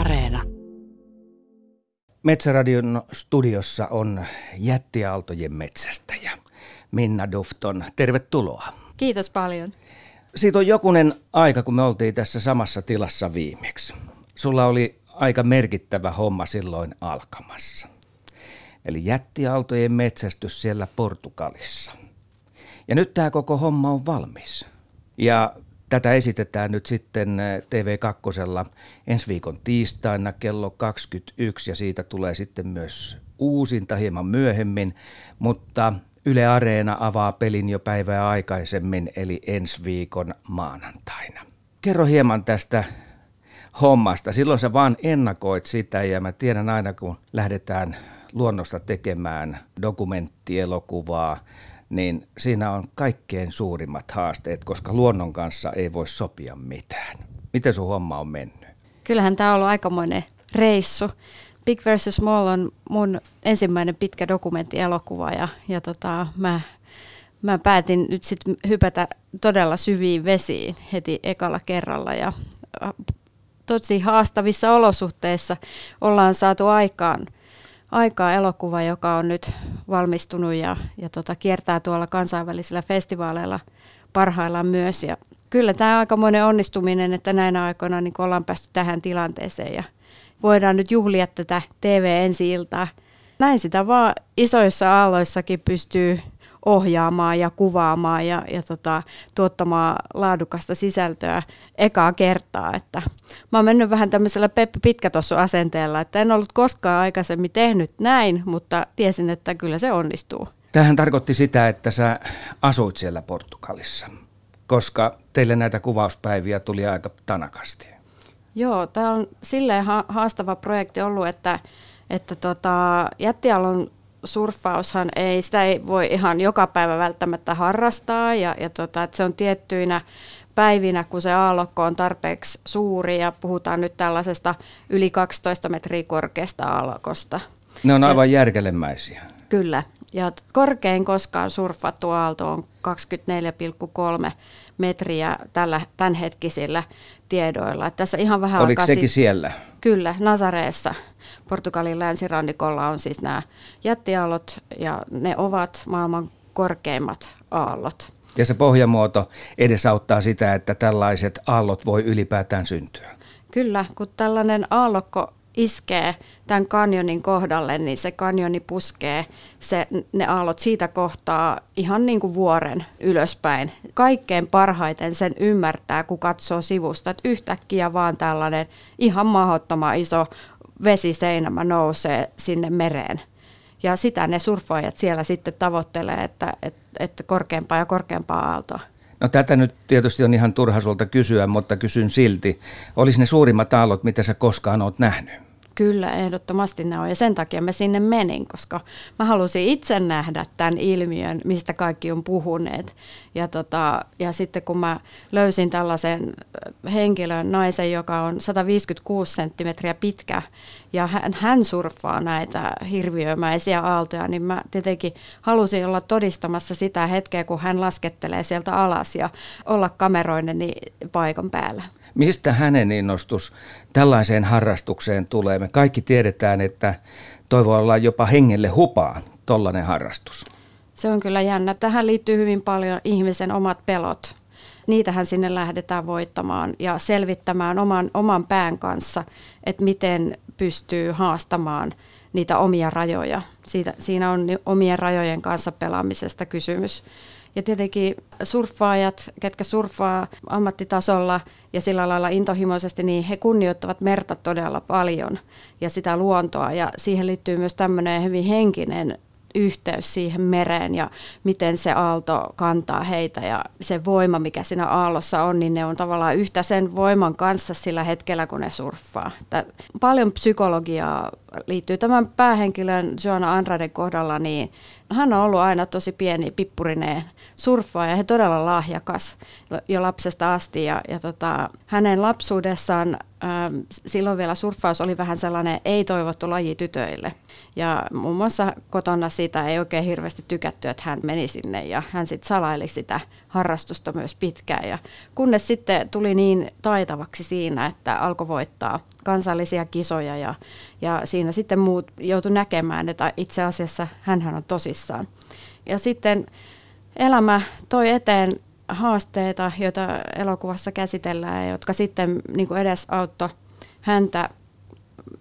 Areena. Metsäradion studiossa on jättiaaltojen metsästäjä Minna Dufton. Tervetuloa. Kiitos paljon. Siitä on jokunen aika, kun me oltiin tässä samassa tilassa viimeksi. Sulla oli aika merkittävä homma silloin alkamassa. Eli jättiaaltojen metsästys siellä Portugalissa. Ja nyt tämä koko homma on valmis. Ja tätä esitetään nyt sitten TV2 ensi viikon tiistaina kello 21 ja siitä tulee sitten myös uusinta hieman myöhemmin, mutta Yle Areena avaa pelin jo päivää aikaisemmin eli ensi viikon maanantaina. Kerro hieman tästä hommasta. Silloin sä vaan ennakoit sitä ja mä tiedän aina kun lähdetään luonnosta tekemään dokumenttielokuvaa, niin siinä on kaikkein suurimmat haasteet, koska luonnon kanssa ei voi sopia mitään. Miten sun homma on mennyt? Kyllähän tämä on ollut aikamoinen reissu. Big versus Small on mun ensimmäinen pitkä dokumenttielokuva ja mä päätin nyt sitten hypätä todella syviin vesiin heti ekalla kerralla ja tosi haastavissa olosuhteissa ollaan saatu aikaa elokuva, joka on nyt valmistunut ja kiertää tuolla kansainvälisillä festivaaleilla parhaillaan myös. Ja kyllä tämä on aikamoinen onnistuminen, että näinä aikoina niin ollaan päästy tähän tilanteeseen ja voidaan nyt juhlia tätä TV-ensi-iltaa. Näin sitä vaan isoissa aalloissakin pystyy ohjaamaan ja kuvaamaan ja tuottamaan laadukasta sisältöä ekaa kertaa. Että mä oon mennyt vähän tämmöisellä Peppi Pitkätossu-asenteella, että en ollut koskaan aikaisemmin tehnyt näin, mutta tiesin, että kyllä se onnistuu. Tämähän tarkoitti sitä, että sä asuit siellä Portugalissa, koska teille näitä kuvauspäiviä tuli aika tanakasti. Joo, tämä on silleen haastava projekti ollut, että jättialon surffaushan sitä ei voi ihan joka päivä välttämättä harrastaa ja se on tiettyinä päivinä, kun se aallokko on tarpeeksi suuri ja puhutaan nyt tällaisesta yli 12 metriä korkeasta aallokosta. Ne on aivan järkelemäisiä. Kyllä ja korkein koskaan surffattu aalto on 24,3 metriä tämänhetkisillä tiedoilla. Että tässä ihan vähän oliko sekin siellä? Kyllä, Nazareessa. Portugalin länsirannikolla on siis nämä jättiaallot ja ne ovat maailman korkeimmat aallot. Ja se pohjamuoto edesauttaa sitä, että tällaiset aallot voi ylipäätään syntyä. Kyllä, kun tällainen aallokko iskee tämän kanjonin kohdalle, niin se kanjoni puskee ne aallot siitä kohtaa ihan niin kuin vuoren ylöspäin. Kaikkein parhaiten sen ymmärtää, kun katsoo sivusta, että yhtäkkiä vaan tällainen ihan mahdottoman iso vesiseinämä nousee sinne mereen. Ja sitä ne surffaajat siellä sitten tavoittelee, että korkeampaa ja korkeampaa aaltoa. No tätä nyt tietysti on ihan turha sulta kysyä, mutta kysyn silti. Olisi ne suurimmat aallot, mitä sä koskaan oot nähnyt? Kyllä, ehdottomasti ne on ja sen takia mä sinne menin, koska mä halusin itse nähdä tämän ilmiön, mistä kaikki on puhuneet. Ja sitten kun mä löysin tällaisen henkilön, naisen, joka on 156 senttimetriä pitkä ja hän surffaa näitä hirviömäisiä aaltoja, niin mä tietenkin halusin olla todistamassa sitä hetkeä, kun hän laskettelee sieltä alas ja olla kameroineni paikan päällä. Mistä hänen innostus tällaiseen harrastukseen tulee? Me kaikki tiedetään, että toi voi olla jopa hengelle hupaa tollainen harrastus. Se on kyllä jännä. Tähän liittyy hyvin paljon ihmisen omat pelot. Niitähän sinne lähdetään voittamaan ja selvittämään oman pään kanssa, että miten pystyy haastamaan niitä omia rajoja. Siinä on omien rajojen kanssa pelaamisesta kysymys. Ja tietenkin surffaajat, ketkä surffaa ammattitasolla ja sillä lailla intohimoisesti, niin he kunnioittavat merta todella paljon ja sitä luontoa. Ja siihen liittyy myös tämmöinen hyvin henkinen yhteys siihen mereen ja miten se aalto kantaa heitä ja se voima, mikä siinä aallossa on, niin ne on tavallaan yhtä sen voiman kanssa sillä hetkellä, kun ne surffaa. Paljon psykologiaa liittyy tämän päähenkilön Joana Andraden kohdalla, niin hän on ollut aina tosi pieni pippurineen surffaaja ja he todella lahjakas jo lapsesta asti ja hänen lapsuudessaan silloin vielä surffaus oli vähän sellainen ei-toivottu laji tytöille. Ja muun muassa kotona siitä ei oikein hirveästi tykätty, että hän meni sinne ja hän sitten salaili sitä harrastusta myös pitkään. Ja kunnes sitten tuli niin taitavaksi siinä, että alkoi voittaa kansallisia kisoja ja siinä sitten muut joutui näkemään, että itse asiassa hänhän on tosissaan. Ja sitten elämä toi eteen haasteita, joita elokuvassa käsitellään ja jotka sitten niin kuin edes auttoi häntä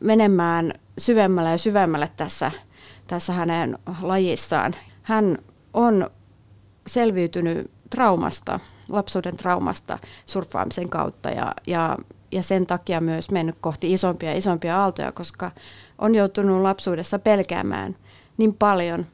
menemään syvemmälle ja syvemmälle tässä hänen lajissaan. Hän on selviytynyt traumasta, lapsuuden traumasta surffaamisen kautta ja sen takia myös mennyt kohti isompia aaltoja, koska on joutunut lapsuudessa pelkäämään niin paljon,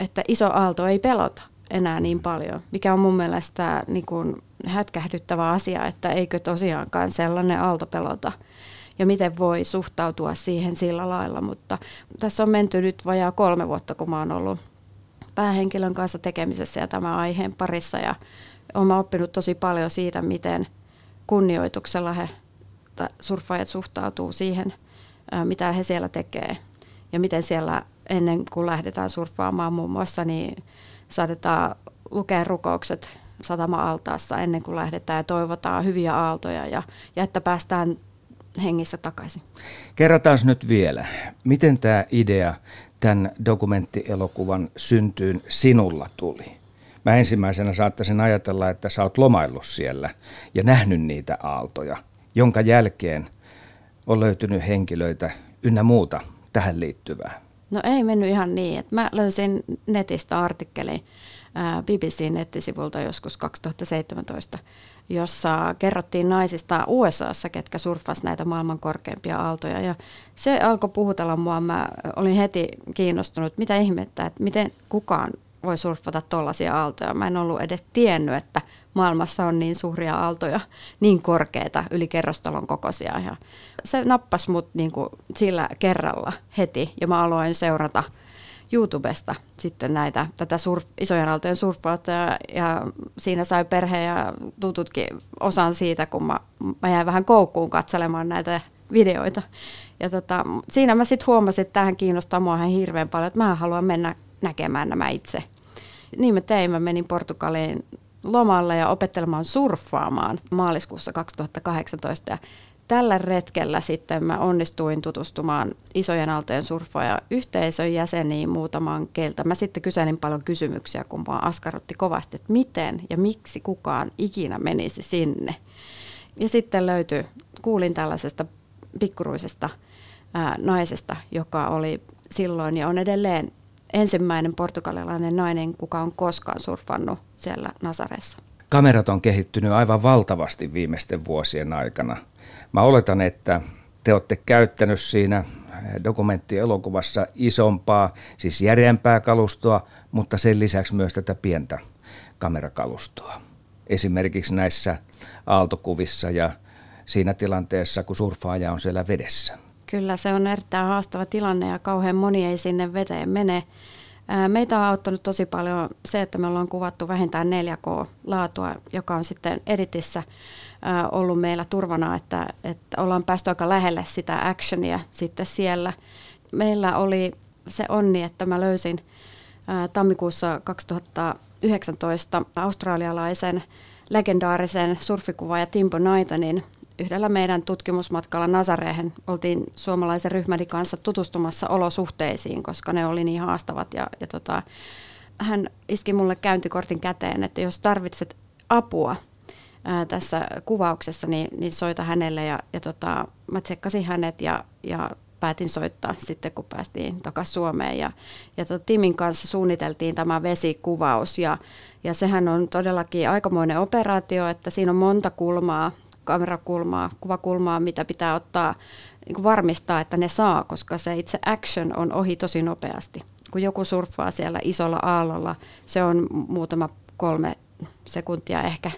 että iso aalto ei pelota enää niin paljon, mikä on mun mielestä niin kuin hätkähdyttävä asia, että eikö tosiaankaan sellainen aalto pelota ja miten voi suhtautua siihen sillä lailla, mutta tässä on menty nyt vajaa 3 vuotta, kun mä oon ollut päähenkilön kanssa tekemisessä ja tämän aiheen parissa ja olen oppinut tosi paljon siitä, miten kunnioituksella he surffaajat suhtautuu siihen, mitä he siellä tekee ja miten siellä ennen kuin lähdetään surffaamaan muun muassa, niin saadetaan lukea rukoukset satama-altaassa ennen kuin lähdetään ja toivotaan hyviä aaltoja ja että päästään hengissä takaisin. Kerrotaan nyt vielä, miten tämä idea tämän dokumenttielokuvan syntyyn sinulla tuli? Mä ensimmäisenä saattaisin ajatella, että sä oot lomaillut siellä ja nähnyt niitä aaltoja, jonka jälkeen on löytynyt henkilöitä ynnä muuta tähän liittyvää. No ei mennyt ihan niin. Mä löysin netistä artikkelin BBC:n nettisivulta joskus 2017, jossa kerrottiin naisista USA:ssa, ketkä surffasivat näitä maailman korkeimpia aaltoja. Ja se alkoi puhutella mua. Mä olin heti kiinnostunut, mitä ihmettä, että miten kukaan voi surffata tollaisia aaltoja. Mä en ollut edes tiennyt, että maailmassa on niin suuria aaltoja, niin korkeita, yli kerrostalon kokoisia. Ja se nappasi mut niin kuin sillä kerralla heti ja mä aloin seurata YouTubesta sitten isojen aaltojen surffautta ja siinä sai perhe ja tututkin osan siitä, kun mä jäin vähän koukkuun katselemaan näitä videoita. Ja siinä mä sitten huomasin, että tämähän kiinnostaa mua hirveän paljon, että mä haluan mennä näkemään nämä itse. Niin mä tein, mä menin Portugaliin lomalle ja opettelemaan surffaamaan maaliskuussa 2018 ja tällä retkellä sitten mä onnistuin tutustumaan isojen aaltojen surffaajayhteisön jäseniin muutamaan keltä. Mä sitten kyselin paljon kysymyksiä, kun mä askarrutti kovasti, että miten ja miksi kukaan ikinä menisi sinne. Ja sitten kuulin tällaisesta pikkuruisesta naisesta, joka oli silloin ja on edelleen ensimmäinen portugalilainen nainen, kuka on koskaan surffannut siellä Nazaressa. Kamerat on kehittynyt aivan valtavasti viimeisten vuosien aikana. Mä oletan, että te olette käyttänyt siinä dokumenttielokuvassa isompaa, siis järeämpää kalustoa, mutta sen lisäksi myös tätä pientä kamerakalustoa. Esimerkiksi näissä aaltokuvissa ja siinä tilanteessa, kun surffaaja on siellä vedessä. Kyllä, se on erittäin haastava tilanne ja kauhean moni ei sinne veteen mene. Meitä on auttanut tosi paljon se, että me ollaan kuvattu vähintään 4K-laatua, joka on sitten editissä ollut meillä turvana, että ollaan päästy aika lähelle sitä actionia sitten siellä. Meillä oli se onni, että mä löysin tammikuussa 2019 australialaisen legendaarisen surfikuvaaja Timbo Naitonin. Yhdellä meidän tutkimusmatkalla Nazarehen oltiin suomalaisen ryhmäni kanssa tutustumassa olosuhteisiin, koska ne oli niin haastavat. Ja hän iski mulle käyntikortin käteen, että jos tarvitset apua tässä kuvauksessa, niin soita hänelle. Ja mä tsekkasin hänet ja päätin soittaa sitten, kun päästiin takaisin Suomeen. Ja Timin kanssa suunniteltiin tämä vesikuvaus. Ja sehän on todellakin aikamoinen operaatio, että siinä on monta kulmaa. Kamerakulmaa, kuvakulmaa, mitä pitää ottaa, niin kuin varmistaa, että ne saa, koska se itse action on ohi tosi nopeasti. Kun joku surffaa siellä isolla aallolla, se on muutama 3 sekuntia ehkä,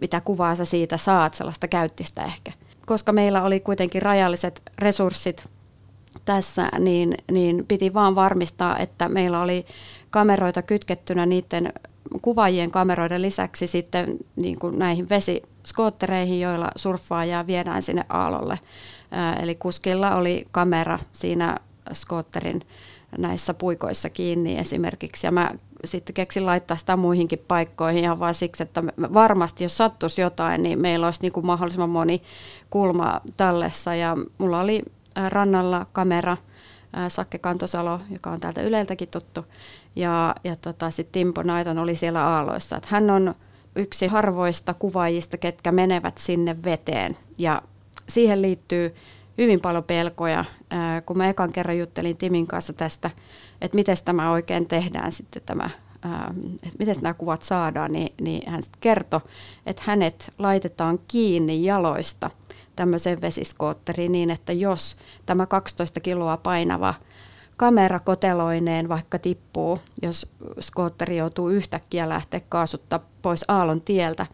mitä kuvaa sä siitä saat, sellaista käyttistä ehkä. Koska meillä oli kuitenkin rajalliset resurssit tässä, niin piti vaan varmistaa, että meillä oli kameroita kytkettynä niiden kuvaajien kameroiden lisäksi sitten niin kuin näihin vesi skoottereihin, joilla surffaajaa viedään sinne aallolle. Eli kuskilla oli kamera siinä skootterin näissä puikoissa kiinni esimerkiksi. Ja mä sitten keksin laittaa sitä muihinkin paikkoihin ihan vaan siksi, että varmasti jos sattuisi jotain, niin meillä olisi niin kuin mahdollisimman moni kulma tallessa. Ja mulla oli rannalla kamera, Sakke Kantosalo, joka on täältä Yleltäkin tuttu. Ja sitten Timbo Naiton oli siellä aalloissa. Et hän on yksi harvoista kuvaajista, ketkä menevät sinne veteen. Ja siihen liittyy hyvin paljon pelkoja, kun mä ekan kerran juttelin Timin kanssa tästä, että miten tämä oikein tehdään sitten tämä, että miten nämä kuvat saadaan, niin hän kertoi, että hänet laitetaan kiinni jaloista tämmöiseen vesiskootteriin niin, että jos tämä 12 kiloa painava kamera koteloineen vaikka tippuu, jos skootteri joutuu yhtäkkiä lähteä kaasuttaa pois aallon tieltä,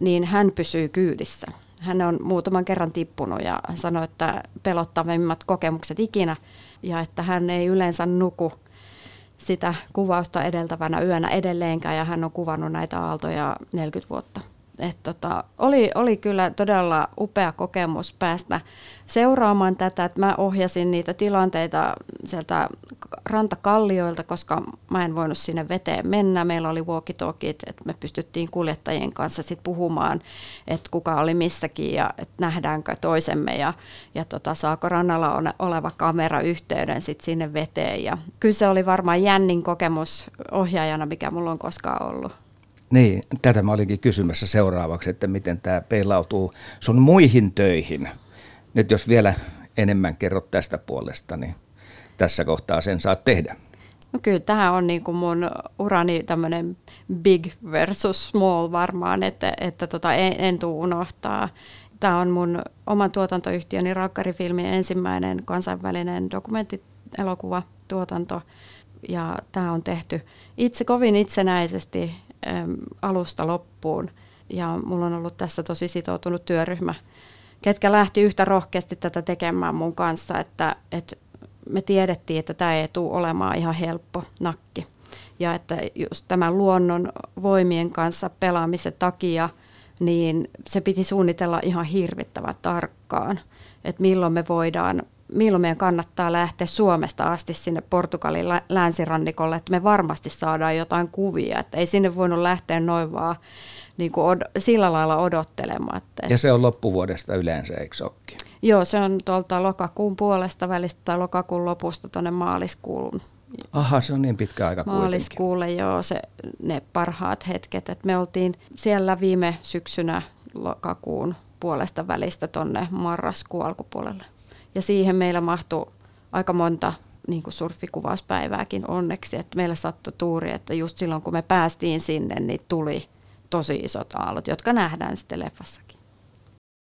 niin hän pysyy kyydissä. Hän on muutaman kerran tippunut ja sanoi, että pelottavimmat kokemukset ikinä ja että hän ei yleensä nuku sitä kuvausta edeltävänä yönä edelleenkään ja hän on kuvannut näitä aaltoja 40 vuotta. Oli kyllä todella upea kokemus päästä seuraamaan tätä, että mä ohjasin niitä tilanteita sieltä rantakallioilta, koska mä en voinut sinne veteen mennä. Meillä oli walkie-talkit, että me pystyttiin kuljettajien kanssa sit puhumaan, että kuka oli missäkin ja että nähdäänkö toisemme ja saako rannalla oleva kamera yhteyden sit sinne veteen. Ja kyllä se oli varmaan jännin kokemus ohjaajana, mikä mulla on koskaan ollut. Niin, tätä mä olinkin kysymässä seuraavaksi, että miten tämä peilautuu sun muihin töihin. Nyt jos vielä enemmän kerrot tästä puolesta, niin tässä kohtaa sen saat tehdä. No kyllä, tämä on niin kuin mun urani tämmöinen big versus small varmaan, että en tule unohtaa. Tämä on mun oman tuotantoyhtiöni Raakkarifilmin ensimmäinen kansainvälinen dokumenttielokuva-tuotanto. Ja tämä on tehty kovin itsenäisesti alusta loppuun. Ja mulla on ollut tässä tosi sitoutunut työryhmä, ketkä lähti yhtä rohkeasti tätä tekemään mun kanssa, että me tiedettiin, että tämä ei tule olemaan ihan helppo nakki. Ja että just tämän luonnon voimien kanssa pelaamisen takia, niin se piti suunnitella ihan hirvittävän tarkkaan, että milloin meidän kannattaa lähteä Suomesta asti sinne Portugalin länsirannikolle, että me varmasti saadaan jotain kuvia, että ei sinne voinut lähteä noin vaan niin kuin sillä lailla odottelemaan. Ja se on loppuvuodesta yleensä, eikö se olekin? Joo, se on tuolta lokakuun puolesta välistä tai lokakuun lopusta tuonne maaliskuun. Aha, se on niin pitkä aika kuitenkin. Maaliskuulle, joo, ne parhaat hetket. Et me oltiin siellä viime syksynä lokakuun puolesta välistä tuonne marraskuun alkupuolelle. Ja siihen meillä mahtui aika monta niin kuin surffikuvauspäivääkin onneksi, että meillä sattui tuuri, että just silloin kun me päästiin sinne, niin tuli tosi isot aallot, jotka nähdään sitten leffassa.